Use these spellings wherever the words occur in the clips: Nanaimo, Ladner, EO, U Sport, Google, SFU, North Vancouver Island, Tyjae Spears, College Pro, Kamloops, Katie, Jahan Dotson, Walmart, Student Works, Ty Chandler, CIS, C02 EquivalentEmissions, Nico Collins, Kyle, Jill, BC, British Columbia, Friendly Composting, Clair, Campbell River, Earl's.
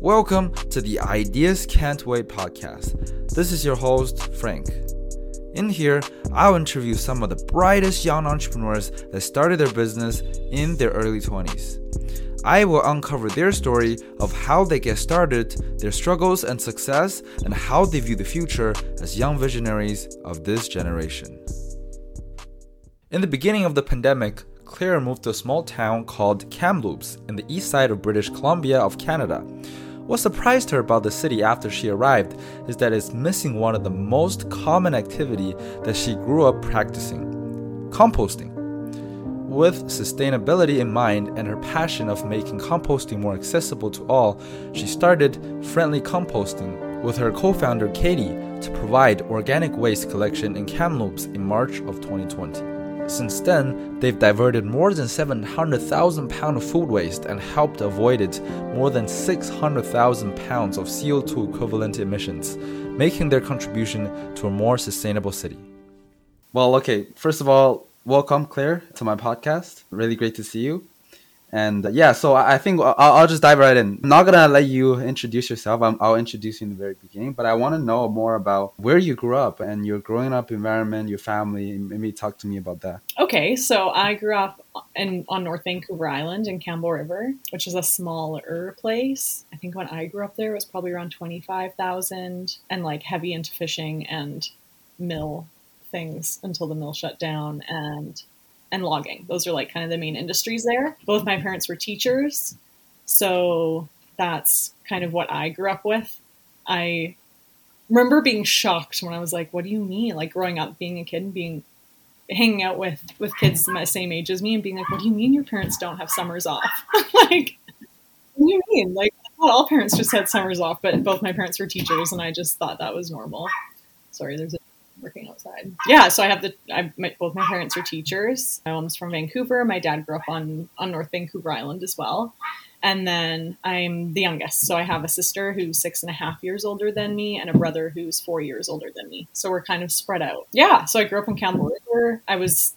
Welcome to the Ideas Can't Wait podcast. This is your host, Frank. In here, I'll interview some of the brightest young entrepreneurs that started their business in their early 20s. I will uncover their story of how they get started, their struggles and success, and how they view the future as young visionaries of this generation. In the beginning of the pandemic, Clair moved to a small town called Kamloops in the east side of British Columbia of Canada. What surprised her about the city after she arrived is that it's missing one of the most common activity that she grew up practicing: composting. With sustainability in mind and her passion of making composting more accessible to all, she started Friendly Composting with her co-founder Katie to provide organic waste collection in Kamloops in March of 2020. Since then, they've diverted more than 700,000 pounds of food waste and helped avoid it more than 600,000 pounds of CO2 equivalent emissions, making their contribution to a more sustainable city. Well, okay, first of all, welcome, Clair, to my podcast. Really great to see you. And so I think I'll just dive right in. I'm not going to let you introduce yourself. I'll introduce you in the very beginning, but I want to know more about where you grew up and your growing up environment, your family. Maybe talk to me about that. Okay, so I grew up on North Vancouver Island in Campbell River, which is a smaller place. I think when I grew up there, it was probably around 25,000 and like heavy into fishing and mill things until the mill shut down and logging. Those are like kind of the main industries there. Both my parents were teachers, so that's kind of what I grew up with. I remember being shocked when I was like, what do you mean? Like growing up, being a kid and hanging out with kids my same age as me and being like, what do you mean your parents don't have summers off? Like, what do you mean? Like, not all parents just had summers off, but both my parents were teachers and I just thought that was normal. Sorry, there's a working outside. Yeah, so both my parents are teachers. My mom's from Vancouver. My dad grew up on North Vancouver Island as well. And then I'm the youngest. So I have a sister who's 6.5 years older than me and a brother who's 4 years older than me. So we're kind of spread out. Yeah, so I grew up in Campbell River. I was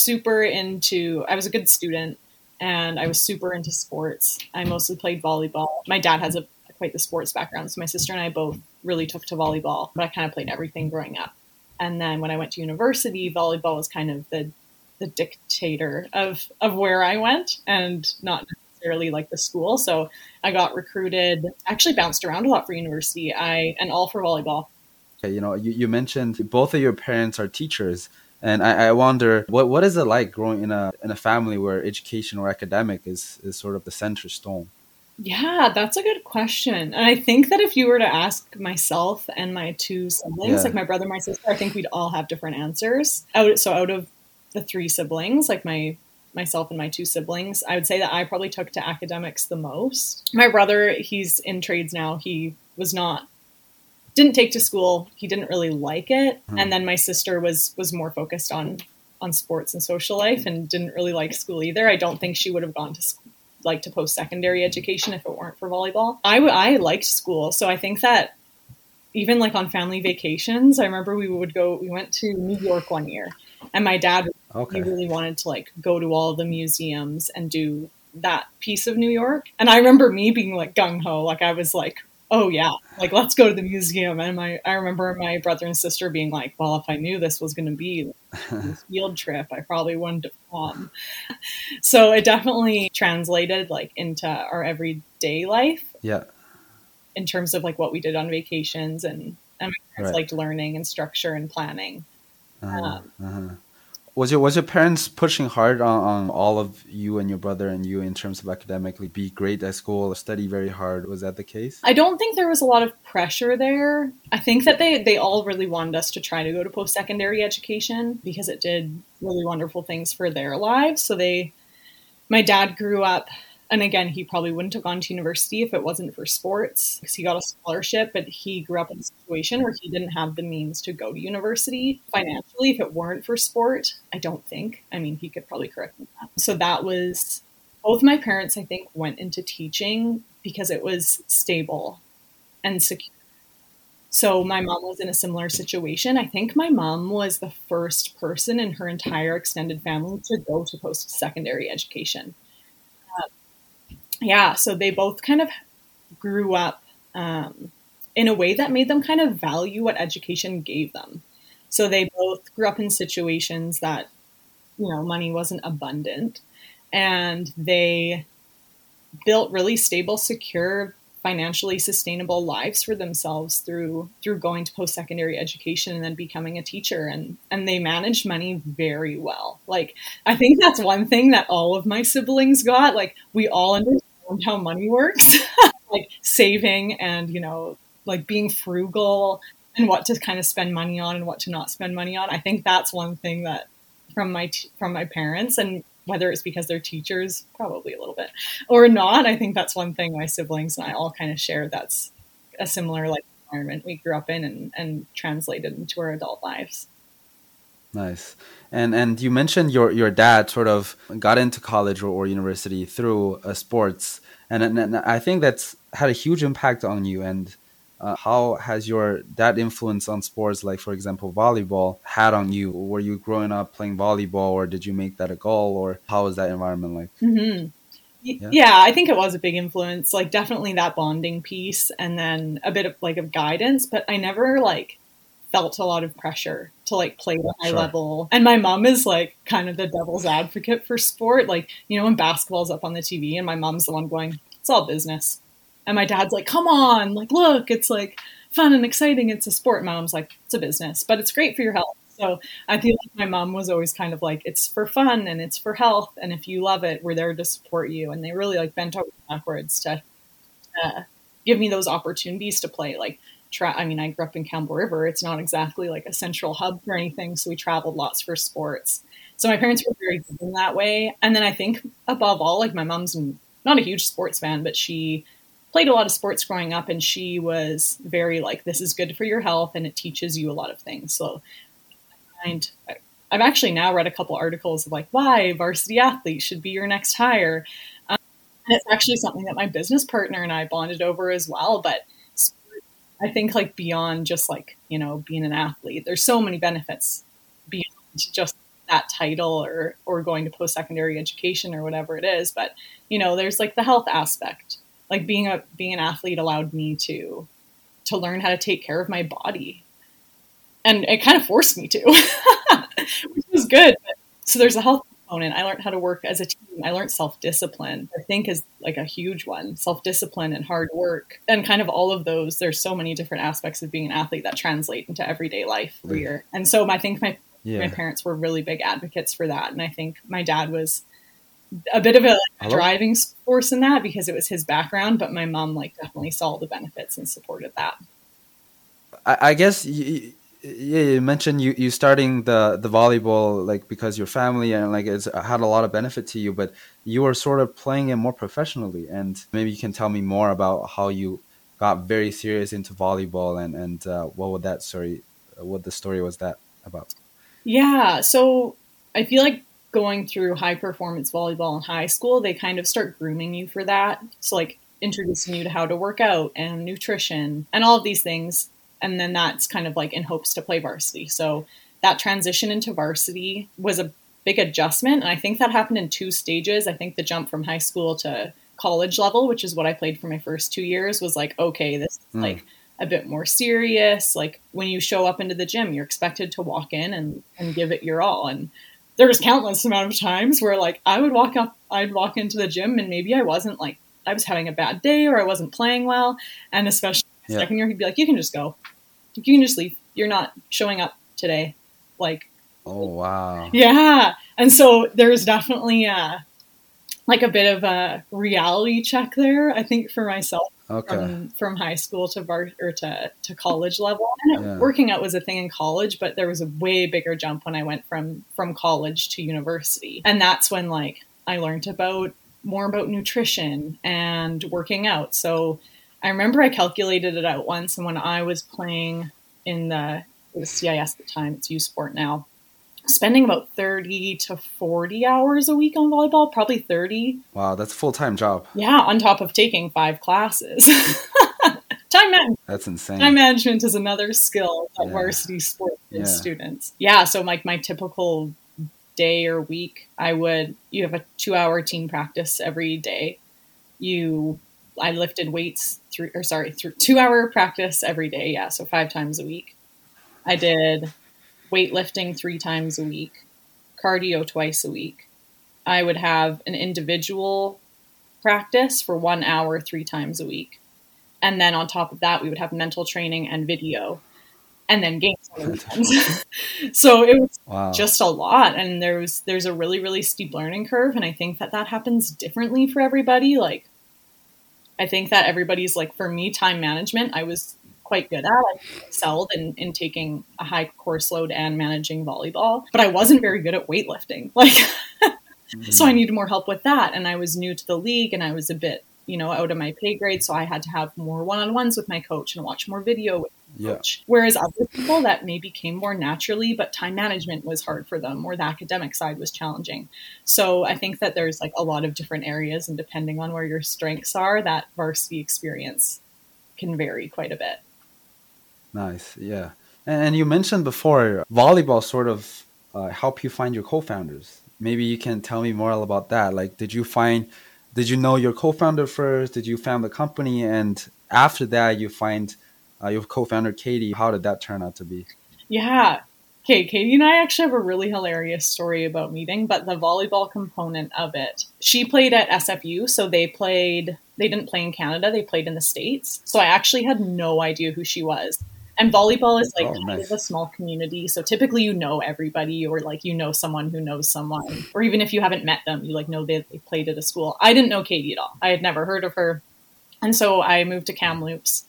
a good student and I was super into sports. I mostly played volleyball. My dad has quite the sports background. So my sister and I both really took to volleyball, but I kind of played everything growing up. And then when I went to university, volleyball was kind of the dictator of where I went and not necessarily like the school. So I got recruited, actually bounced around a lot for university, and all for volleyball. Okay, you mentioned both of your parents are teachers. And I wonder, what is it like growing in a family where education or academic is sort of the center stone? Yeah, that's a good question. And I think that if you were to ask myself and my two siblings, like my brother and my sister, I think we'd all have different answers. So out of the three siblings, like myself and my two siblings, I would say that I probably took to academics the most. My brother, he's in trades now. He didn't take to school. He didn't really like it. Mm-hmm. And then my sister was more focused on sports and social life and didn't really like school either. I don't think she would have gone to school, like to post-secondary education, if it weren't for volleyball. I liked school. So I think that even like on family vacations, I remember we went to New York one year and my dad, he really wanted to like go to all the museums and do that piece of New York. And I remember me being like gung-ho, like I was like, oh yeah, like let's go to the museum. And I remember my brother and sister being like, well, if I knew this was going to be a field trip, I probably wouldn't have gone. So it definitely translated like into our everyday life. Yeah. In terms of like what we did on vacations and right. Like learning and structure and planning. Was your parents pushing hard on all of you and your brother and you in terms of academically be great at school, study very hard? Was that the case? I don't think there was a lot of pressure there. I think that they all really wanted us to try to go to post-secondary education because it did really wonderful things for their lives. So my dad grew up, and again, he probably wouldn't have gone to university if it wasn't for sports because he got a scholarship, but he grew up in a situation where he didn't have the means to go to university financially if it weren't for sport, I don't think. I mean, he could probably correct me on that. So that was, both my parents, I think, went into teaching because it was stable and secure. So my mom was in a similar situation. I think my mom was the first person in her entire extended family to go to post-secondary education. Yeah, so they both kind of grew up in a way that made them kind of value what education gave them. So they both grew up in situations that, you know, money wasn't abundant, and they built really stable, secure, financially sustainable lives for themselves through going to post-secondary education and then becoming a teacher. And they managed money very well. Like, I think that's one thing that all of my siblings got. Like, we all understand how money works, like saving and, you know, like being frugal and what to kind of spend money on and what to not spend money on. I think that's one thing that from my parents, and whether it's because they're teachers, probably a little bit, or not, I think that's one thing my siblings and I all kind of share. That's a similar like environment we grew up in and translated into our adult lives. Nice. And you mentioned your dad sort of got into college or university through sports. And I think that's had a huge impact on you. And how has that influence on sports, like, for example, volleyball, had on you? Were you growing up playing volleyball, or did you make that a goal, or how was that environment like? Mm-hmm. Yeah, I think it was a big influence, like definitely that bonding piece and then a bit of like of guidance, but I never like felt a lot of pressure to like play the high level. And my mom is like kind of the devil's advocate for sport. Like, you know, when basketball's up on the TV and my mom's the one going, it's all business. And my dad's like, come on, like, look, it's like fun and exciting. It's a sport. My mom's like, it's a business, but it's great for your health. So I feel like my mom was always kind of like, it's for fun and it's for health. And if you love it, we're there to support you. And they really like bent over backwards to give me those opportunities to play. Like, I grew up in Campbell River. It's not exactly like a central hub for anything. So we traveled lots for sports. So my parents were very good in that way. And then I think above all, like my mom's not a huge sports fan, but she played a lot of sports growing up, and she was very like, this is good for your health and it teaches you a lot of things. So I've actually now read a couple articles of like why varsity athletes should be your next hire. And it's actually something that my business partner and I bonded over as well. But I think like beyond just like, you know, being an athlete, there's so many benefits beyond just that title or going to post-secondary education or whatever it is. But, you know, there's like the health aspect. Like being an athlete allowed me to learn how to take care of my body, and it kind of forced me to, which was good. So there's a health component. I learned how to work as a team. I learned self-discipline, I think, is like a huge one, self-discipline and hard work and kind of all of those. There's so many different aspects of being an athlete that translate into everyday life career. And so I think my parents were really big advocates for that. And I think my dad was a bit of a driving force in that because it was his background, but my mom like definitely saw the benefits and supported that. I guess you mentioned you starting the volleyball, like because your family and like it's had a lot of benefit to you, but you were sort of playing it more professionally. And maybe you can tell me more about how you got very serious into volleyball and what the story was that about? Yeah. So I feel like going through high performance volleyball in high school, they kind of start grooming you for that. So like introducing you to how to work out and nutrition and all of these things. And then that's kind of like in hopes to play varsity. So that transition into varsity was a big adjustment. And I think that happened in two stages. I think the jump from high school to college level, which is what I played for my first 2 years, was like, okay, this is like a bit more serious. Like when you show up into the gym, you're expected to walk in and give it your all. And there was countless amount of times where like I'd walk into the gym and maybe I was having a bad day or I wasn't playing well. And especially second year, he'd be like, you can just go. You can just leave. You're not showing up today. Like, oh, wow. Yeah. And so there's definitely like a bit of a reality check there, I think, for myself. Okay. From high school to to college level. And working out was a thing in college, but there was a way bigger jump when I went from college to university. And that's when like I learned more about nutrition and working out. So I remember I calculated it out once, and when I was playing it was CIS at the time, it's U Sport now, spending about 30 to 40 hours a week on volleyball, probably 30. Wow, that's a full-time job. Yeah, on top of taking 5 classes. Time management. That's insane. Time management is another skill that varsity sport gives students. Yeah, so like my typical day or week, you have a 2-hour team practice every day. You I lifted weights through 2 hour practice every day. Yeah. So 5 times a week. I did weightlifting 3 times a week, cardio 2x a week. I would have an individual practice for 1 hour, 3 times a week. And then on top of that, we would have mental training and video and then games on the weekends. So it was just a lot. And there's a really, really steep learning curve. And I think that happens differently for everybody. Like, I think that everybody's like, for me, time management, I was quite good at. I excelled in taking a high course load and managing volleyball, but I wasn't very good at weightlifting. Like, so I needed more help with that. And I was new to the league and I was a bit, out of my pay grade. So I had to have more one-on-ones with my coach and watch more video with my coach. Whereas other people that maybe came more naturally, but time management was hard for them or the academic side was challenging. So I think that there's like a lot of different areas, and depending on where your strengths are, that varsity experience can vary quite a bit. Nice. Yeah. And you mentioned before volleyball sort of help you find your co-founders. Maybe you can tell me more about that. Like, did you know your co-founder first? Did you found the company? And after that, you find your co-founder, Katie. How did that turn out to be? Yeah. Okay, Katie and I actually have a really hilarious story about meeting, but the volleyball component of it. She played at SFU, so they didn't play in Canada, they played in the States. So I actually had no idea who she was. And volleyball is like kind of a small community. So typically, everybody, or like, someone who knows someone, or even if you haven't met them, you like know they played at a school. I didn't know Katie at all. I had never heard of her. And so I moved to Kamloops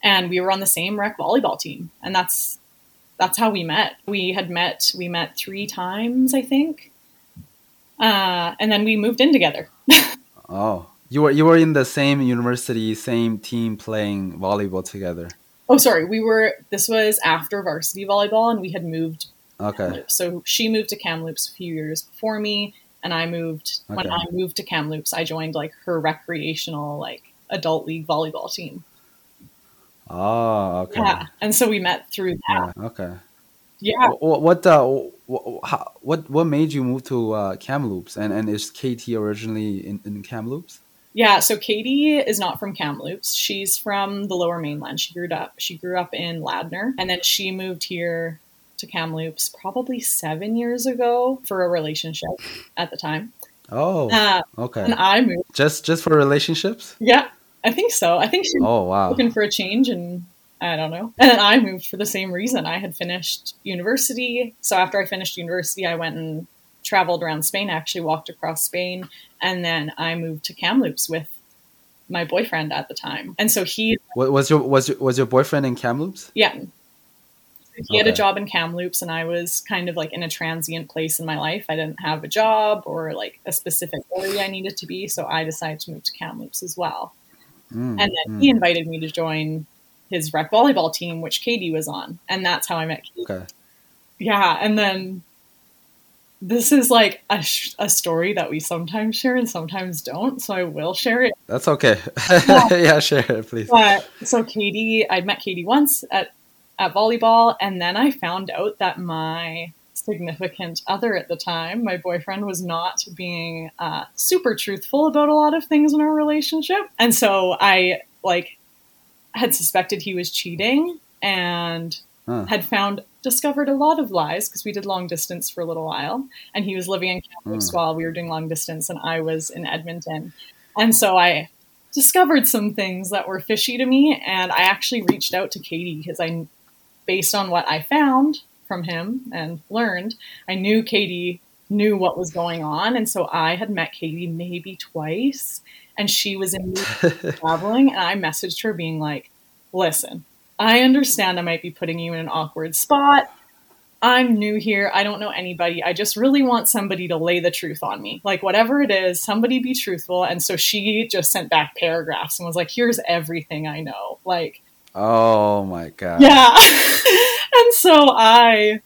and we were on the same rec volleyball team. And that's how we met. We met 3 times, I think. And then we moved in together. Oh, you were in the same university, same team playing volleyball together. Oh, sorry. This was after varsity volleyball and we had moved. Okay. So she moved to Kamloops a few years before me and I moved. Okay. When I moved to Kamloops, I joined like her recreational, like adult league volleyball team. Oh, okay. Yeah. And so we met through that. Yeah, okay. Yeah. What made you move to Kamloops? And is Katie originally in Kamloops? Yeah, so Katie is not from Kamloops. She's from the Lower Mainland. She grew up in Ladner, and then she moved here to Kamloops probably 7 years ago for a relationship at the time. Oh, okay. And I moved just for relationships. Yeah, I think so. I think she was looking for a change, and I don't know. And then I moved for the same reason. I had finished university, so after I finished university, I went and traveled around Spain, actually walked across Spain. And then I moved to Kamloops with my boyfriend at the time. And so he... Was your boyfriend in Kamloops? Yeah. He had a job in Kamloops and I was kind of like in a transient place in my life. I didn't have a job or like a specific area I needed to be. So I decided to move to Kamloops as well. And then he invited me to join his rec volleyball team, which Katie was on. And that's how I met Katie. Okay. Yeah. And then... This is like a story that we sometimes share and sometimes don't, so I will share it. That's okay. Yeah, share it, please. But, so Katie, I met Katie once at volleyball, and then I found out that my significant other at the time, my boyfriend, was not being super truthful about a lot of things in our relationship. And so I like had suspected he was cheating and had discovered a lot of lies because we did long distance for a little while and he was living in Kamloops while we were doing long distance and I was in Edmonton. And so I discovered some things that were fishy to me and I actually reached out to Katie because based on what I found from him and learned, I knew Katie knew what was going on. And so I had met Katie maybe twice and she was immediately traveling and I messaged her being like, listen, I understand I might be putting you in an awkward spot. I'm new here. I don't know anybody. I just really want somebody to lay the truth on me. Like whatever it is, somebody be truthful. And so she just sent back paragraphs and was like, here's everything I know. Like, oh my God. Yeah. And so I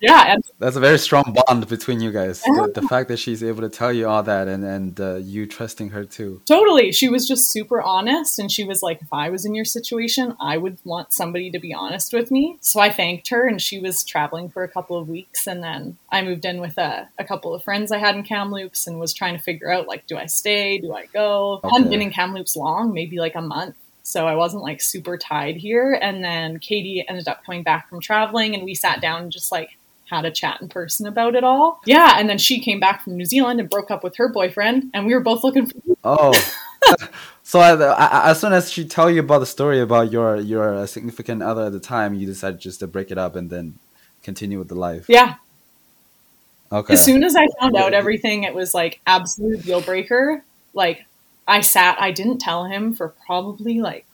Yeah. That's a very strong bond between you guys. The fact that she's able to tell you all that and you trusting her too. Totally. She was just super honest. And she was like, if I was in your situation, I would want somebody to be honest with me. So I thanked her, and she was traveling for a couple of weeks. And then I moved in with a couple of friends I had in Kamloops and was trying to figure out, like, do I stay? Do I go? Okay. I hadn't been in Kamloops long, maybe like a month. So I wasn't like super tied here. And then Katie ended up coming back from traveling, and we sat down and just like had a chat in person about it all. Yeah. And then she came back from New Zealand and broke up with her boyfriend, and we were both looking for... Oh. So as soon as she tell you about the story about your significant other at the time, you decided just to break it up and then continue with the life. Yeah. Okay. As soon as I found out everything, it was like absolute deal breaker. Like, I didn't tell him for probably like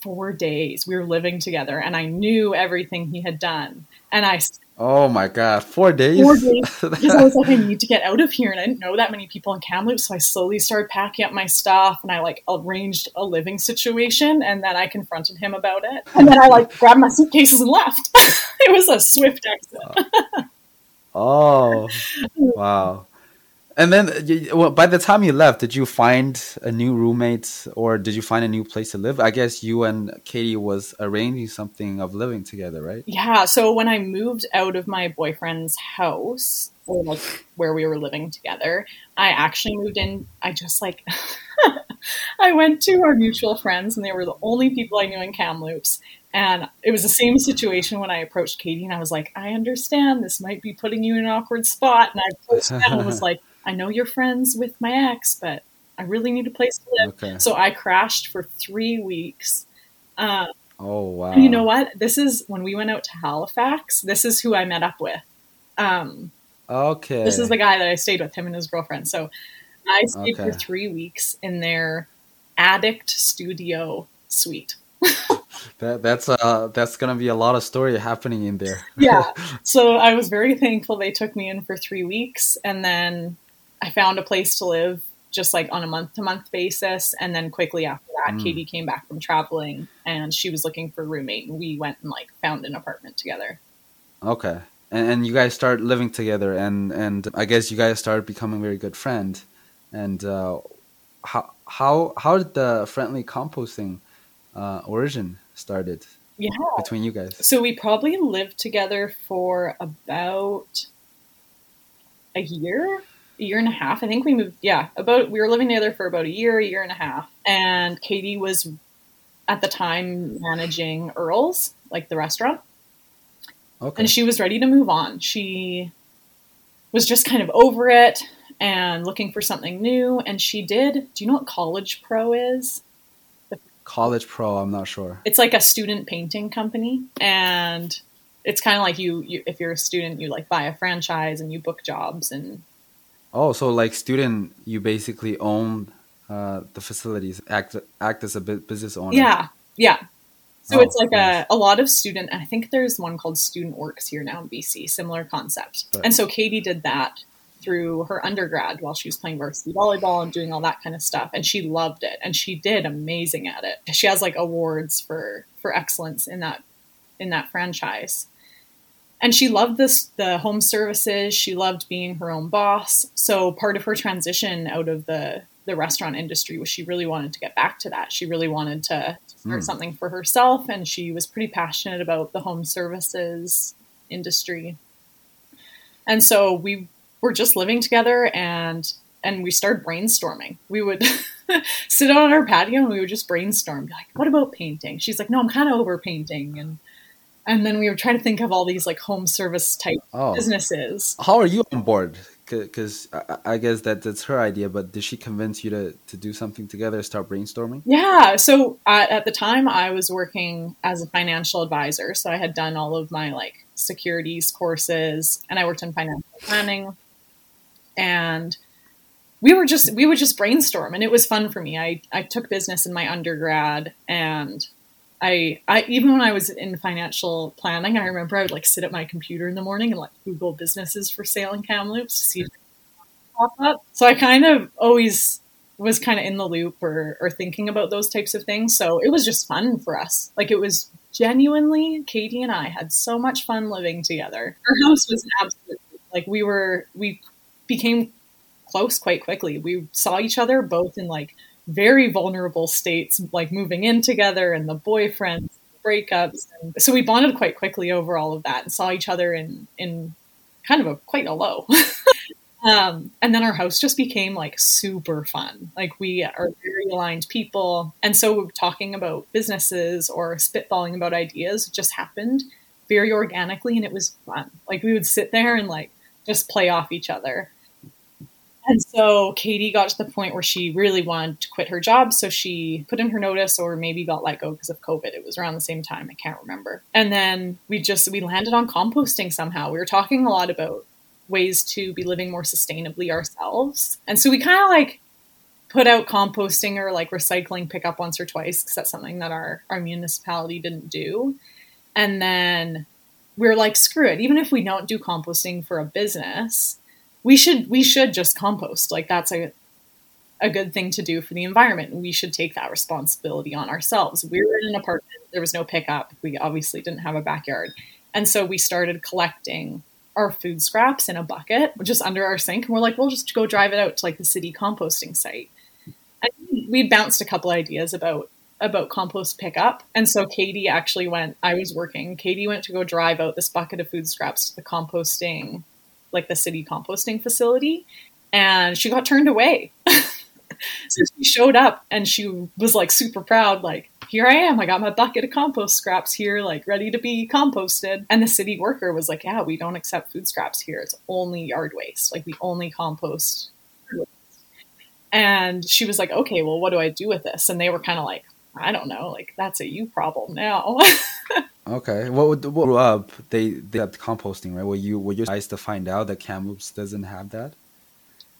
4 days. We were living together, and I knew everything he had done. And I... Oh my God, 4 days? 4 days. Because I was like, I need to get out of here. And I didn't know that many people in Kamloops, so I slowly started packing up my stuff, and I like arranged a living situation, and then I confronted him about it. And then I like grabbed my suitcases and left. It was a swift exit. Oh, wow. And then by the time you left, did you find a new roommate, or did you find a new place to live? I guess you and Katie was arranging something of living together, right? Yeah. So when I moved out of my boyfriend's house, or like where we were living together, I actually moved in. I just like, I went to our mutual friends, and they were the only people I knew in Kamloops. And it was the same situation when I approached Katie, and I was like, I understand this might be putting you in an awkward spot. And I approached them and was like, I know you're friends with my ex, but I really need a place to live. Okay. So I crashed for 3 weeks. Oh, wow. And you know what? This is when we went out to Halifax. This is who I met up with. Okay. This is the guy that I stayed with, him and his girlfriend. So I stayed for 3 weeks in their addict studio suite. That's gonna be a lot of story happening in there. Yeah. So I was very thankful they took me in for 3 weeks, and then I found a place to live just like on a month-to-month basis. And then quickly after that, Katie came back from traveling, and she was looking for a roommate, and we went and like found an apartment together. Okay. And you guys start living together, and I guess you guys started becoming very good friends. And how did the friendly composting origin started between you guys? So we probably lived together for about a year and a half. I think we moved. Yeah. We were living together for about a year and a half. And Katie was at the time managing Earl's, like the restaurant. Okay. And she was ready to move on. She was just kind of over it and looking for something new. And she did. Do you know what College Pro is? College Pro, I'm not sure. It's like a student painting company, and it's kind of like you if you're a student, you like buy a franchise and you book jobs and... Oh, so like student, you basically own the facilities, act as a business owner. Yeah, yeah. So it's like a lot of student, and I think there's one called Student Works here now in BC, similar concept. Right. And so Katie did that through her undergrad while she was playing varsity volleyball and doing all that kind of stuff. And she loved it, and she did amazing at it. She has like awards for excellence in that franchise. And she loved the home services. She loved being her own boss. So part of her transition out of the restaurant industry was she really wanted to get back to that. She really wanted to start something for herself. And she was pretty passionate about the home services industry. And so we're just living together, and we started brainstorming. We would sit on our patio, and we would just brainstorm. Be like, what about painting? She's like, no, I'm kind of over painting. And then we were trying to think of all these like home service type businesses. How are you on board? Because I guess that's her idea, but did she convince you to do something together, start brainstorming? Yeah. So at the time I was working as a financial advisor. So I had done all of my like securities courses, and I worked in financial planning. And we would just brainstorm, and it was fun for me. I took business in my undergrad, and I even when I was in financial planning, I remember I would like sit at my computer in the morning and like Google businesses for sale in Kamloops to see if pop up. So I kind of always was kind of in the loop or thinking about those types of things. So it was just fun for us. Like it was genuinely, Katie and I had so much fun living together. Our house was an absolute, like, we became close quite quickly. We saw each other both in like very vulnerable states, like moving in together and the boyfriends, breakups. And so we bonded quite quickly over all of that and saw each other in kind of quite a low. And then our house just became like super fun. Like, we are very aligned people. And so talking about businesses or spitballing about ideas just happened very organically. And it was fun. Like, we would sit there and like just play off each other. And so Katie got to the point where she really wanted to quit her job. So she put in her notice, or maybe got let go because of COVID. It was around the same time. I can't remember. And then we landed on composting somehow. We were talking a lot about ways to be living more sustainably ourselves. And so we kind of like put out composting or like recycling pickup once or twice, because that's something that our municipality didn't do. And then we're like, screw it. Even if we don't do composting for a business, we should just compost. Like, that's a good thing to do for the environment. We should take that responsibility on ourselves. We were in an apartment. There was no pickup. We obviously didn't have a backyard. And so we started collecting our food scraps in a bucket just under our sink. And we're like, we'll just go drive it out to like the city composting site. And we bounced a couple ideas about compost pickup. And so Katie actually went, I was working. Katie went to go drive out this bucket of food scraps to the composting, like the city composting facility, and she got turned away. So she showed up and she was like super proud, like, here I am, I got my bucket of compost scraps here, like ready to be composted. And the city worker was like, yeah, we don't accept food scraps here. It's only yard waste. Like, we only compost. And she was like, okay, well, what do I do with this? And they were kind of like, I don't know, like, that's a you problem now. Okay. What grew up, they had composting, right? Were you surprised to find out that Kamloops doesn't have that?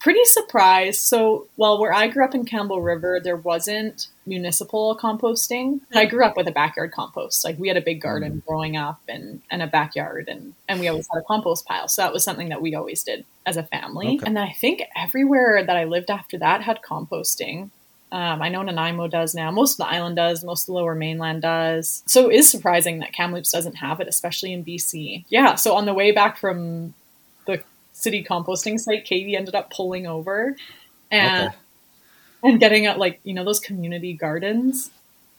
Pretty surprised. So, well, where I grew up in Campbell River, there wasn't municipal composting. But I grew up with a backyard compost. Like, we had a big garden growing up and a backyard, and we always had a compost pile. So that was something that we always did as a family. Okay. And then I think everywhere that I lived after that had composting. I know Nanaimo does now. Most of the island does. Most of the lower mainland does. So it is surprising that Kamloops doesn't have it, especially in BC. Yeah. So on the way back from the city composting site, Katie ended up pulling over and getting out, like, you know, those community gardens.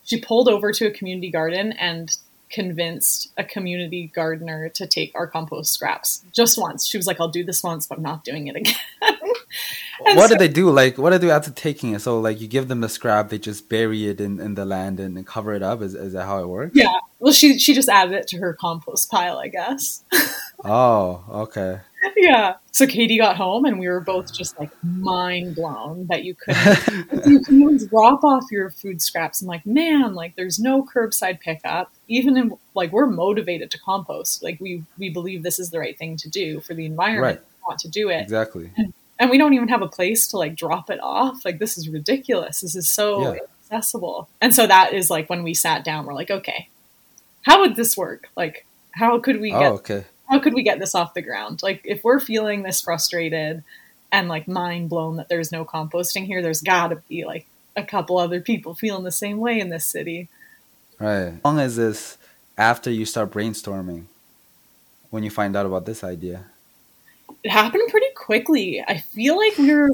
She pulled over to a community garden and convinced a community gardener to take our compost scraps just once. She was like, I'll do this once, but I'm not doing it again. What did they do? Like, what do they do after taking it? So, like, you give them the scrap, they just bury it in the land and cover it up? Is that how it works? Yeah. Well, she just added it to her compost pile, I guess. Oh, okay. Yeah. So Katie got home and we were both just like mind blown that you couldn't drop off your food scraps. I'm like, man, like, there's no curbside pickup. Even in, like, we're motivated to compost. Like, we believe this is the right thing to do for the environment. Right. We want to do it. Exactly. And we don't even have a place to like drop it off. Like, this is ridiculous. This is so inaccessible. And so that is like when we sat down, we're like, okay, how would this work? Like, how could we get this off the ground? Like, if we're feeling this frustrated and like mind blown that there's no composting here, there's gotta be like a couple other people feeling the same way in this city. Right. How long is this after you start brainstorming when you find out about this idea? It happened pretty quickly. I feel like we were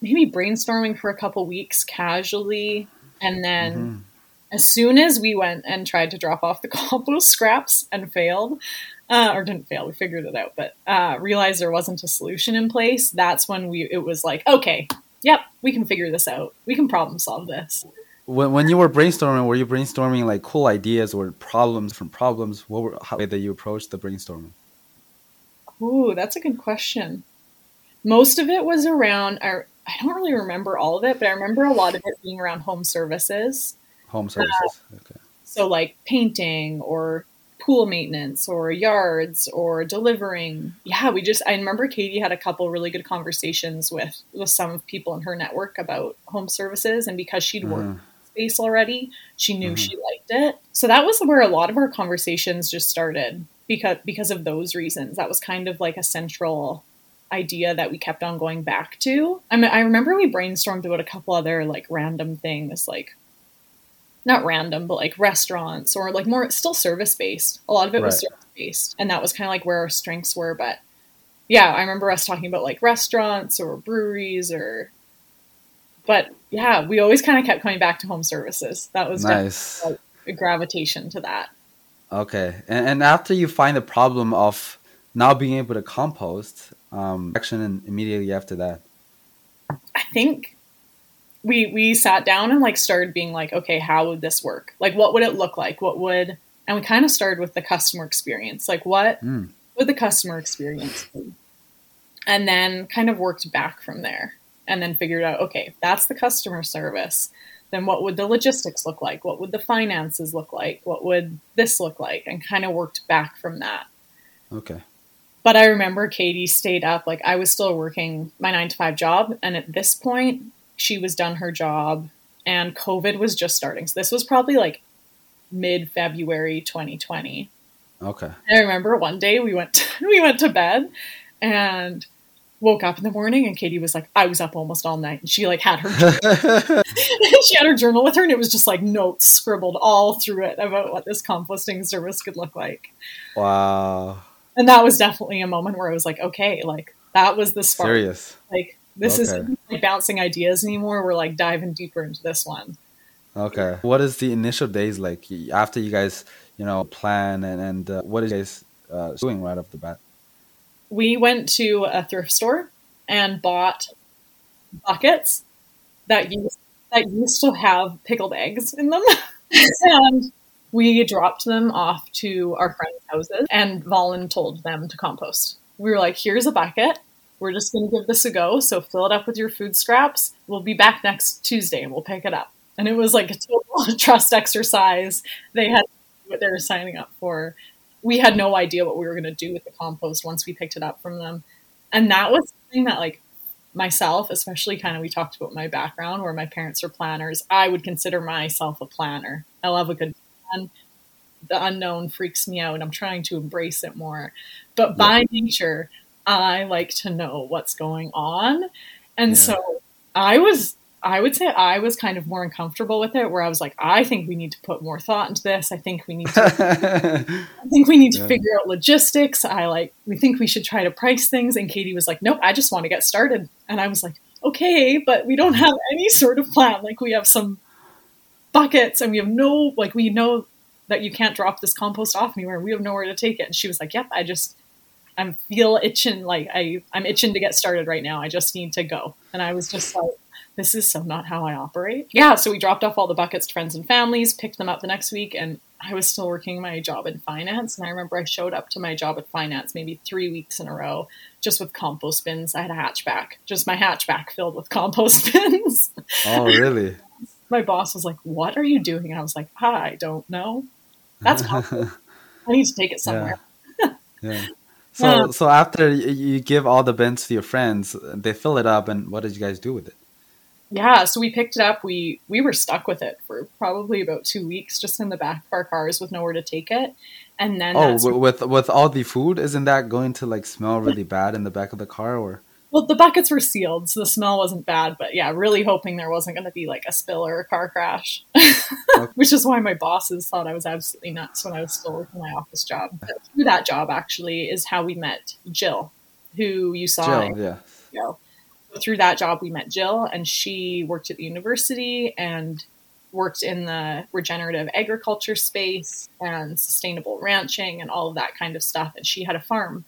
maybe brainstorming for a couple weeks casually. And then as soon as we went and tried to drop off the compost scraps and failed, or didn't fail, we figured it out, but realized there wasn't a solution in place. That's when it was like, okay, yep, we can figure this out. We can problem solve this. When you were you brainstorming like cool ideas or problems from problems? How did you approach the brainstorming? Ooh, that's a good question. Most of it was around, I don't really remember all of it, but I remember a lot of it being around home services. Home services, okay. So like painting or pool maintenance or yards or delivering. Yeah, I remember Katie had a couple really good conversations with some people in her network about home services. And because she'd worked in the space already, she knew she liked it. So that was where a lot of our conversations just started. Because of those reasons, that was kind of like a central idea that we kept on going back to. I mean, I remember we brainstormed about a couple other like random things, like not random, but like restaurants or like more still service-based. A lot of it was service-based. And that was kind of like where our strengths were. But yeah, I remember us talking about like restaurants or breweries or, but yeah, we always kind of kept coming back to home services. That was nice. Like a gravitation to that. Okay. And after you find the problem of not being able to compost, action immediately after that. I think we sat down and like started being like, okay, how would this work? Like, what would it look like? And we kind of started with the customer experience. Like, what would the customer experience be? And then kind of worked back from there and then figured out, okay, that's the customer service. Then what would the logistics look like? What would the finances look like? What would this look like? And kind of worked back from that. Okay. But I remember Katie stayed up, like I was still working my 9-to-5 job. And at this point, she was done her job and COVID was just starting. So this was probably like mid-February 2020. Okay. And I remember one day we went to bed and woke up in the morning and Katie was like, I was up almost all night. And she like had her journal. She had her journal with her and it was just like notes scribbled all through it about what this composting service could look like. Wow. And that was definitely a moment where I was like, okay, like that was the spark. Serious. Like this isn't like bouncing ideas anymore. We're like diving deeper into this one. Okay. What is the initial days like after you guys, you know, plan and what are you guys doing right off the bat? We went to a thrift store and bought buckets that used to have pickled eggs in them. And we dropped them off to our friends' houses and voluntold them to compost. We were like, here's a bucket. We're just going to give this a go. So fill it up with your food scraps. We'll be back next Tuesday and we'll pick it up. And it was like a total trust exercise. They had what they were signing up for. We had no idea what we were going to do with the compost once we picked it up from them. And that was something that like myself, especially kind of, we talked about my background where my parents were planners. I would consider myself a planner. I love a good plan. The unknown freaks me out and I'm trying to embrace it more. But by nature, I like to know what's going on. And so I would say I was kind of more uncomfortable with it where I was like, I think we need to put more thought into this. I think we need to figure out logistics. We think we should try to price things. And Katie was like, nope, I just want to get started. And I was like, okay, but we don't have any sort of plan. Like we have some buckets and we have no, like we know that you can't drop this compost off anywhere. We have nowhere to take it. And she was like, yep, I feel itching. Like I'm itching to get started right now. I just need to go. And I was just like, this is so not how I operate. Yeah, so we dropped off all the buckets to friends and families, picked them up the next week, and I was still working my job in finance. And I remember I showed up to my job at finance maybe 3 weeks in a row just with compost bins. I had a hatchback, just my hatchback filled with compost bins. Oh, really? My boss was like, what are you doing? And I was like, I don't know. That's compost. I need to take it somewhere. Yeah. So after you give all the bins to your friends, they fill it up, and what did you guys do with it? Yeah, so we picked it up. We were stuck with it for probably about 2 weeks, just in the back of our cars with nowhere to take it. And then with all the food, isn't that going to like smell really bad in the back of the car? Or well, the buckets were sealed, so the smell wasn't bad. But yeah, really hoping there wasn't going to be like a spill or a car crash, which is why my bosses thought I was absolutely nuts when I was still working my office job. But through that job, actually, is how we met Jill, who you saw. Jill, yeah. Through that job, we met Jill, and she worked at the university and worked in the regenerative agriculture space and sustainable ranching and all of that kind of stuff. And she had a farm.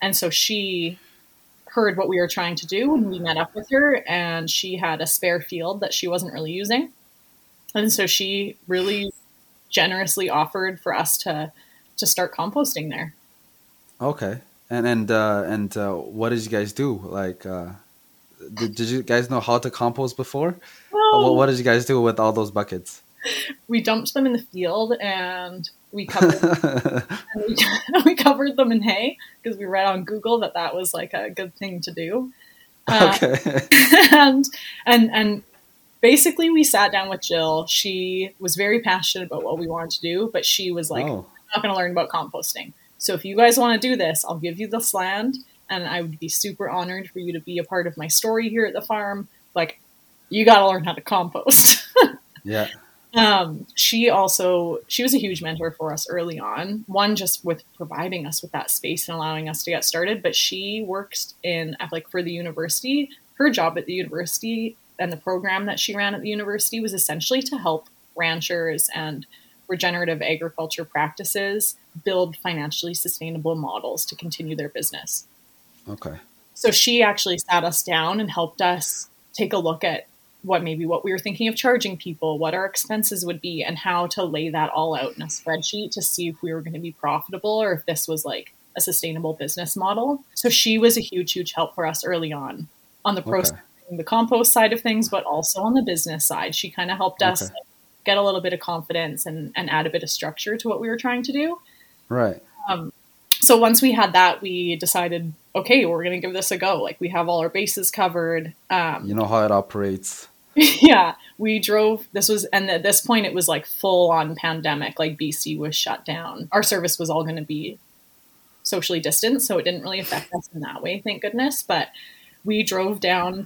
And so she heard what we were trying to do when we met up with her, and she had a spare field that she wasn't really using. And so she really generously offered for us to start composting there. Okay. And what did you guys do? Like, did you guys know how to compost before? No. What did you guys do with all those buckets? We dumped them in the field and we covered them. We covered them in hay because we read on Google that was like a good thing to do. Okay. And basically we sat down with Jill. She was very passionate about what we wanted to do, but she was like, I'm not going to learn about composting. So if you guys want to do this, I'll give you this land. And I would be super honored for you to be a part of my story here at the farm. Like, you got to learn how to compost. Yeah. She was a huge mentor for us early on, one, just with providing us with that space and allowing us to get started. But she works for the university. Her job at the university and the program that she ran at the university was essentially to help ranchers and regenerative agriculture practices build financially sustainable models to continue their business. Okay. So she actually sat us down and helped us take a look at what we were thinking of charging people, what our expenses would be, and how to lay that all out in a spreadsheet to see if we were going to be profitable or if this was like a sustainable business model. So she was a huge, huge help for us early on the process, the compost side of things, but also on the business side. She kind of helped us get a little bit of confidence and add a bit of structure to what we were trying to do. Right. So once we had that, we decided, okay, we're going to give this a go. Like, we have all our bases covered. You know how it operates. Yeah. We drove, and at this point it was like full on pandemic, like BC was shut down. Our service was all going to be socially distanced, so it didn't really affect us in that way, thank goodness. But we drove we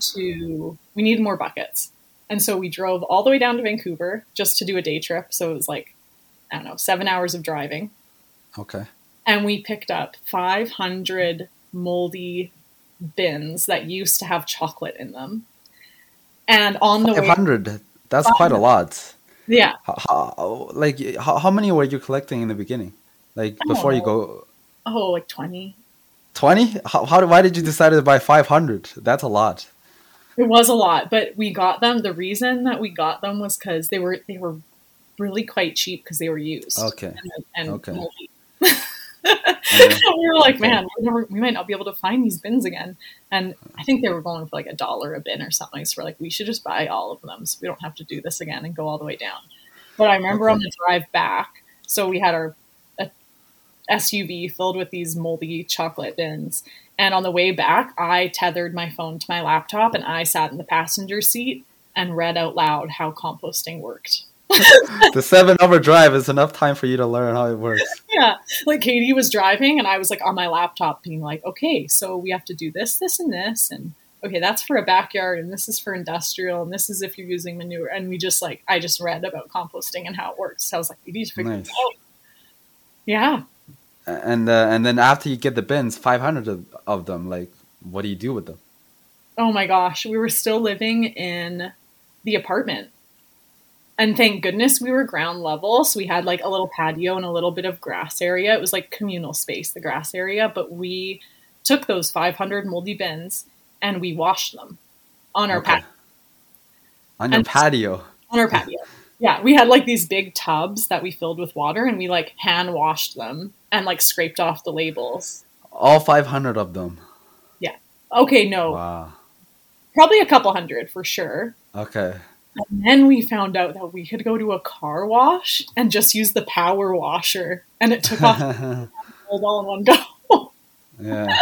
needed more buckets. And so we drove all the way down to Vancouver just to do a day trip. So it was like, I don't know, 7 hours of driving. Okay. And we picked up 500 moldy bins that used to have chocolate in them. And on the 500, way... 500? That's quite a lot. Yeah. How many were you collecting in the beginning? Like, before you go... Oh, like 20. 20? Why did you decide to buy 500? That's a lot. It was a lot, but we got them. The reason that we got them was because they were really quite cheap because they were used. Okay. And moldy. We were like, man, we might not be able to find these bins again. And I think they were going for like $1 a bin or something. So we're like, we should just buy all of them so we don't have to do this again and go all the way down. But I remember on the drive back, so we had our SUV filled with these moldy chocolate bins. And on the way back, I tethered my phone to my laptop and I sat in the passenger seat and read out loud how composting worked. The 7-hour drive is enough time for you to learn how it works. Yeah. Like, Katie was driving and I was like on my laptop being like, okay, so we have to do this, this, and this. And okay, that's for a backyard and this is for industrial and this is if you're using manure. And we just like, I just read about composting and how it works. So I was like, we need to figure it out. Yeah. And then after you get the bins, 500 of them, like, what do you do with them? Oh my gosh. We were still living in the apartment. And thank goodness we were ground level. So we had like a little patio and a little bit of grass area. It was like communal space, the grass area. But we took those 500 moldy bins and we washed them on our patio. On our patio. Yeah. We had like these big tubs that we filled with water and we like hand washed them and like scraped off the labels. All 500 of them. Yeah. Okay. No. Wow. Probably a couple hundred for sure. Okay. And then we found out that we could go to a car wash and just use the power washer. And it took off all in one go. Yeah.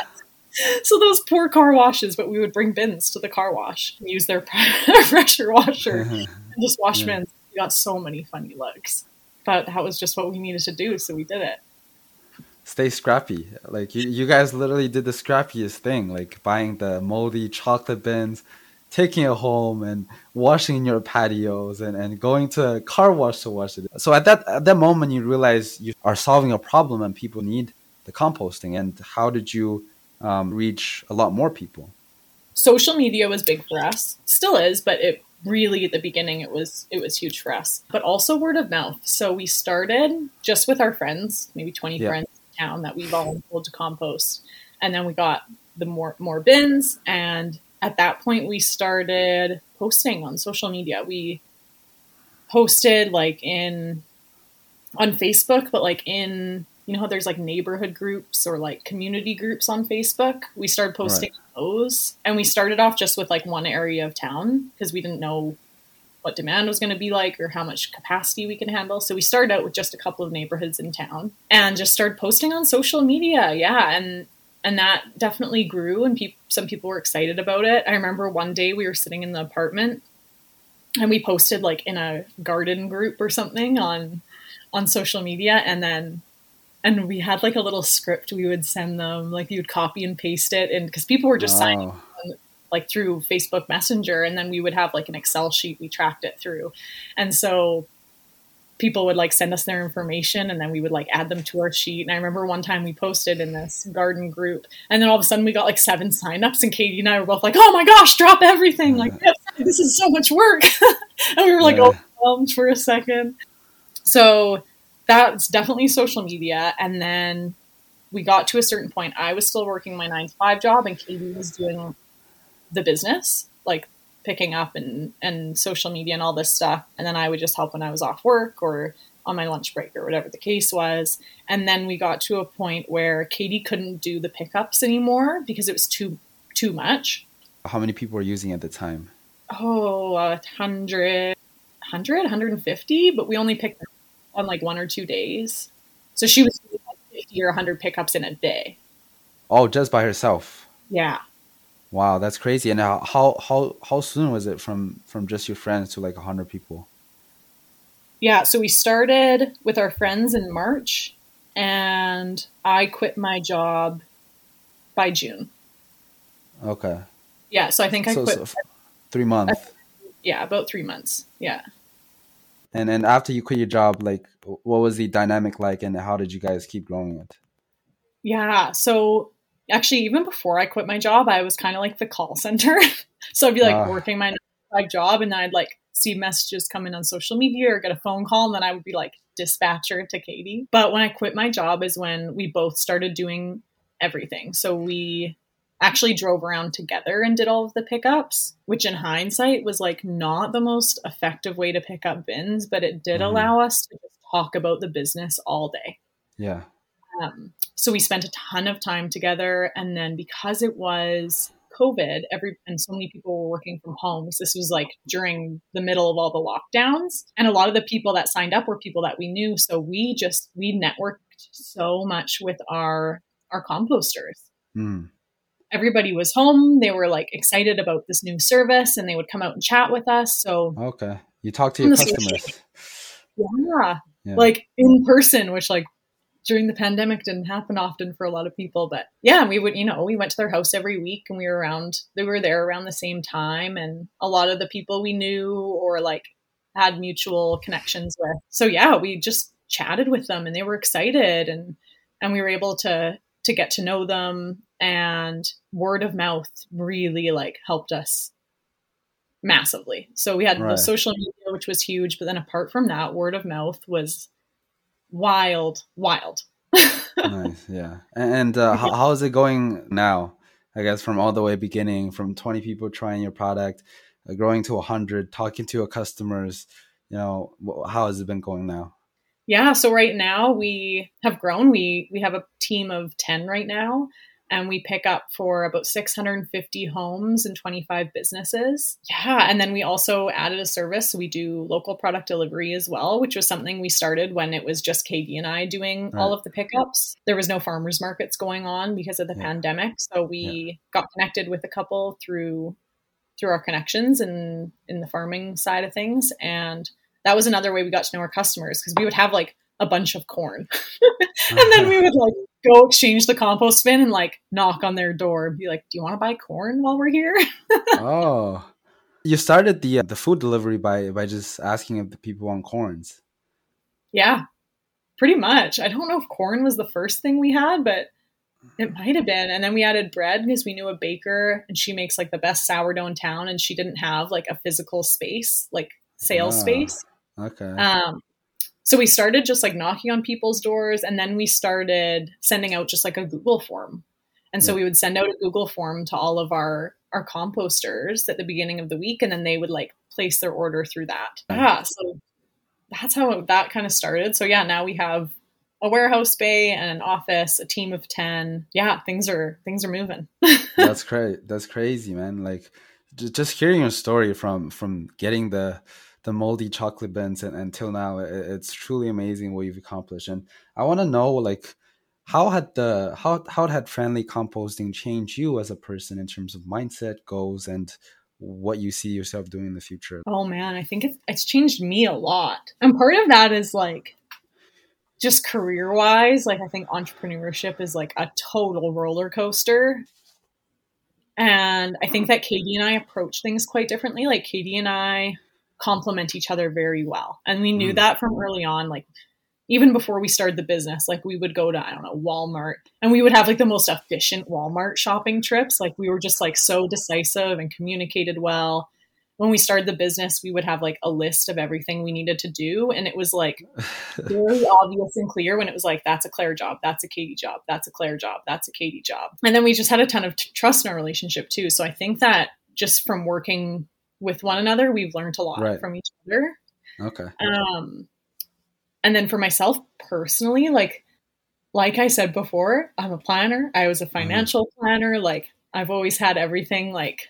So those poor car washes, but we would bring bins to the car wash and use their pressure washer and just wash bins. We got so many funny looks. But that was just what we needed to do, so we did it. Stay scrappy. Like, you guys literally did the scrappiest thing, like buying the moldy chocolate bins, taking it home and washing in your patios and going to a car wash to wash it. So at that moment, you realize you are solving a problem and people need the composting. And how did you reach a lot more people? Social media was big for us. Still is, but it really, at the beginning, it was huge for us. But also word of mouth. So we started just with our friends, maybe 20 friends in town that we've all told to compost. And then we got the more bins, and at that point, we started posting on social media. We posted on Facebook, but you know how there's like neighborhood groups or like community groups on Facebook? We started posting those, and we started off just with like one area of town because we didn't know what demand was going to be like or how much capacity we can handle. So we started out with just a couple of neighborhoods in town and just started posting on social media. Yeah. And that definitely grew, and some people were excited about it. I remember one day we were sitting in the apartment and we posted like in a garden group or something on social media. And we had like a little script we would send them, like you'd copy and paste it. And because people were just signing like through Facebook Messenger, and then we would have like an Excel sheet we tracked it through. And so people would like send us their information and then we would like add them to our sheet. And I remember one time we posted in this garden group and then all of a sudden we got like 7 signups and Katie and I were both like, oh my gosh, drop everything. Like, this is so much work. And we were like overwhelmed for a second. So that's definitely social media. And then we got to a certain point. I was still working my 9-to-5 job and Katie was doing the business, like picking up and social media and all this stuff. And then I would just help when I was off work or on my lunch break or whatever the case was. And then we got to a point where Katie couldn't do the pickups anymore because it was too much. How many people were using at the time? Oh, 100, 150, but we only picked up on like 1 or 2 days. So she was doing like 50 or 100 pickups in a day. Oh, just by herself? Yeah. Wow, that's crazy. And how soon was it from just your friends to like 100 people? Yeah, so we started with our friends in March and I quit my job by June. Okay. Yeah, so I think I quit. So 3 months. Yeah, about 3 months. Yeah. And then after you quit your job, like what was the dynamic like and how did you guys keep growing it? Yeah, so actually, even before I quit my job, I was kind of like the call center. So I'd be like working my 9-to-5 job and then I'd like see messages come in on social media or get a phone call. And then I would be like dispatcher to Katie. But when I quit my job is when we both started doing everything. So we actually drove around together and did all of the pickups, which in hindsight was like not the most effective way to pick up bins, but it did allow us to just talk about the business all day. Yeah. So we spent a ton of time together. And then because it was COVID and so many people were working from home, so this was like during the middle of all the lockdowns. And a lot of the people that signed up were people that we knew. So we networked so much with our composters. Mm. Everybody was home. They were like excited about this new service and they would come out and chat with us. So okay. You talk to your customers. Yeah. Like in person, which like, during the pandemic didn't happen often for a lot of people, but yeah, we would, we went to their house every week and they were there around the same time. And a lot of the people we knew or like had mutual connections with. So yeah, we just chatted with them and they were excited and we were able to get to know them, and word of mouth really like helped us massively. So we had the social media, which was huge, but then apart from that, word of mouth was wild. Nice. Yeah. And how is it going now? I guess from all the way beginning, from 20 people trying your product, growing to 100, talking to your customers, how has it been going now? Yeah. So right now we have grown. We have a team of 10 right now and we pick up for about 650 homes and 25 businesses. Yeah. And then we also added a service. So we do local product delivery as well, which was something we started when it was just Katie and I doing all of the pickups. There was no farmers markets going on because of the pandemic. So we got connected with a couple through our connections in the farming side of things. And that was another way we got to know our customers, because we would have like a bunch of corn. And then we would like go exchange the compost bin and like knock on their door and be like, do you want to buy corn while we're here? Oh, you started the food delivery by just asking if the people want corns. Yeah, pretty much. I don't know if corn was the first thing we had, but it might have been. And then we added bread because we knew a baker and she makes like the best sourdough in town. And she didn't have like a physical space, like sales space. Okay. So we started just like knocking on people's doors, and then we started sending out just like a Google form. And so we would send out a Google form to all of our composters at the beginning of the week, and then they would like place their order through that. Yeah. So that's how that kind of started. So yeah, now we have a warehouse bay and an office, a team of 10. Yeah, things are moving. That's great. That's crazy, man. Like just hearing your story from getting the moldy chocolate bins and until now, it's truly amazing what you've accomplished. And I want to know, like, how had Friendly Composting changed you as a person in terms of mindset, goals, and what you see yourself doing in the future? Oh man, I think it's changed me a lot, and part of that is like just career wise. Like I think entrepreneurship is like a total roller coaster. And I think that Katie and I approach things quite differently. Like Katie and I complement each other very well. And we knew that from early on, like even before we started the business, like we would go to, I don't know, Walmart, and we would have like the most efficient Walmart shopping trips. Like we were just like so decisive and communicated well. When we started the business, we would have like a list of everything we needed to do. And it was like very obvious and clear when it was like, that's a Claire job, that's a Katie job, that's a Claire job, that's a Katie job. And then we just had a ton of trust in our relationship too. So I think that just from working with one another, we've learned a lot from each other. Okay. And then for myself personally, like I said before, I'm a planner. I was a financial planner. Like I've always had everything like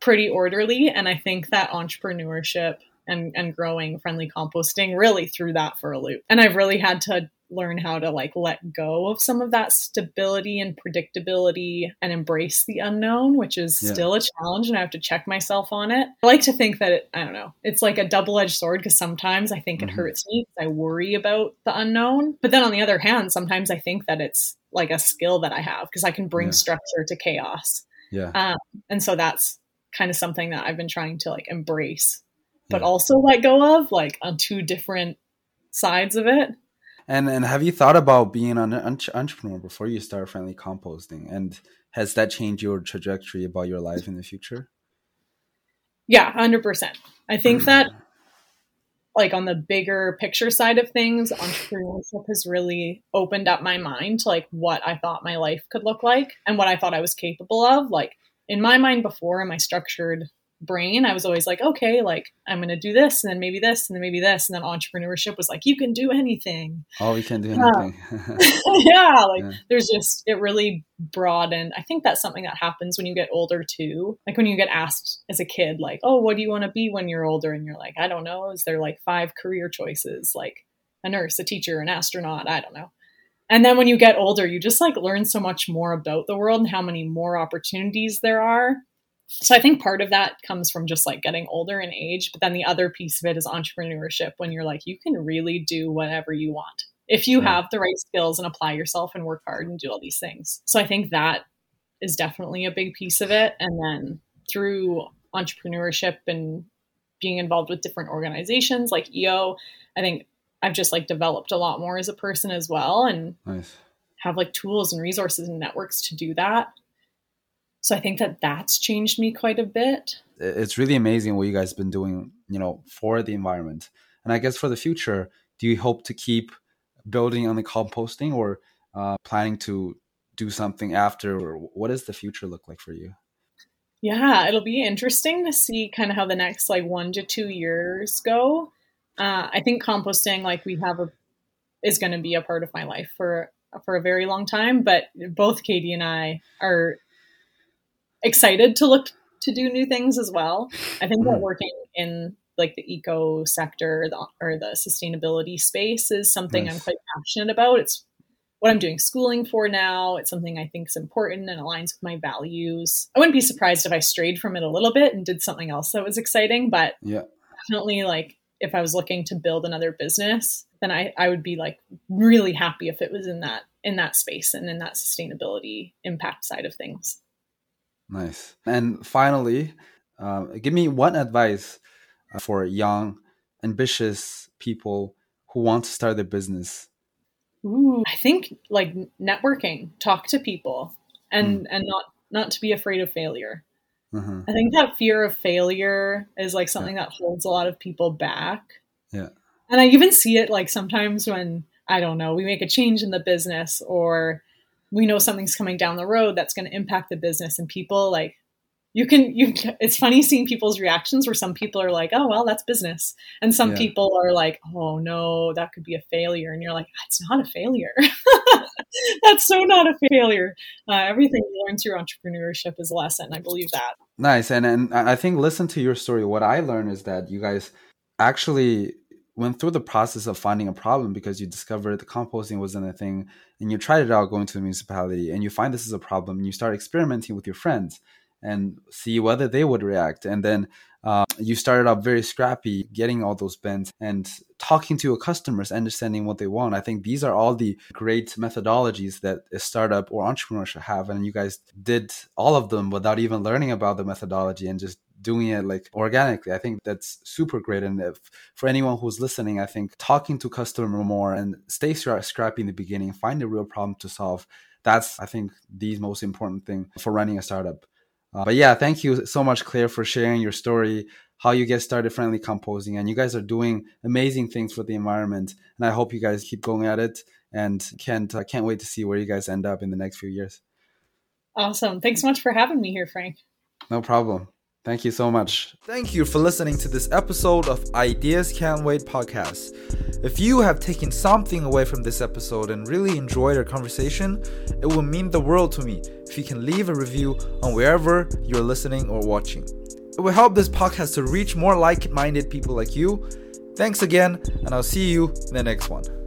pretty orderly. And I think that entrepreneurship and growing Friendly Composting really threw that for a loop. And I've really had to learn how to like let go of some of that stability and predictability and embrace the unknown, which is still a challenge. And I have to check myself on it. I like to think that, it's like a double-edged sword, because sometimes I think it hurts me because I worry about the unknown. But then on the other hand, sometimes I think that it's like a skill that I have because I can bring structure to chaos. Yeah. And so that's kind of something that I've been trying to like embrace, but also let go of, like on two different sides of it. And have you thought about being an entrepreneur before you start Friendly Composting? And has that changed your trajectory about your life in the future? Yeah, 100%. I think that like on the bigger picture side of things, entrepreneurship has really opened up my mind to like what I thought my life could look like and what I thought I was capable of. Like in my mind before, in my structured brain, I was always like, okay, like I'm going to do this and then maybe this and then maybe this. And then entrepreneurship was like, you can do anything. Oh, you can do anything. Yeah. Like there's just, it really broadened. I think that's something that happens when you get older too. Like when you get asked as a kid, like, oh, what do you want to be when you're older? And you're like, I don't know. Is there like 5 career choices? Like a nurse, a teacher, an astronaut. I don't know. And then when you get older, you just like learn so much more about the world and how many more opportunities there are. So I think part of that comes from just like getting older in age. But then the other piece of it is entrepreneurship, when you're like, you can really do whatever you want if you have the right skills and apply yourself and work hard and do all these things. So I think that is definitely a big piece of it. And then through entrepreneurship and being involved with different organizations like EO, I think I've just like developed a lot more as a person as well, and have like tools and resources and networks to do that. So I think that that's changed me quite a bit. It's really amazing what you guys have been doing, you know, for the environment. And I guess for the future, do you hope to keep building on the composting or planning to do something after? Or what does the future look like for you? Yeah, it'll be interesting to see kind of how the next like 1 to 2 years go. I think composting, like we have, is going to be a part of my life for a very long time. But both Katie and I are excited to look to do new things as well. I think that working in like the eco sector or the sustainability space is something I'm quite passionate about. It's what I'm doing schooling for now. It's something I think is important and aligns with my values. I wouldn't be surprised if I strayed from it a little bit and did something else that was exciting, but definitely like if I was looking to build another business, then I would be like really happy if it was in that space and in that sustainability impact side of things. Nice. And finally, give me one advice for young, ambitious people who want to start their business. Ooh, I think like networking, talk to people, and not to be afraid of failure. I think that fear of failure is like something that holds a lot of people back. Yeah. And I even see it like sometimes when, I don't know, we make a change in the business or we know something's coming down the road that's going to impact the business, and people like, it's funny seeing people's reactions where some people are like, oh, well, that's business. And some people are like, oh no, that could be a failure. And you're like, it's not a failure. That's so not a failure. Everything you learn through entrepreneurship is a lesson. I believe that. Nice. And I think listen to your story. What I learned is that you guys actually went through the process of finding a problem because you discovered the composting wasn't a thing, and you tried it out going to the municipality, and you find this is a problem, and you start experimenting with your friends and see whether they would react. And then you started out very scrappy, getting all those bends and talking to your customers, understanding what they want. I think these are all the great methodologies that a startup or entrepreneur should have. And you guys did all of them without even learning about the methodology and just doing it like organically. I think that's super great. And if, for anyone who's listening, I think talking to customer more and stay scrappy in the beginning, find a real problem to solve. That's, I think, the most important thing for running a startup. But yeah, thank you so much, Claire, for sharing your story, how you get started Friendly Composting. And you guys are doing amazing things for the environment. And I hope you guys keep going at it, and can't wait to see where you guys end up in the next few years. Awesome. Thanks so much for having me here, Frank. No problem. Thank you so much. Thank you for listening to this episode of Ideas Can't Wait podcast. If you have taken something away from this episode and really enjoyed our conversation, it will mean the world to me if you can leave a review on wherever you're listening or watching. It will help this podcast to reach more like-minded people like you. Thanks again, and I'll see you in the next one.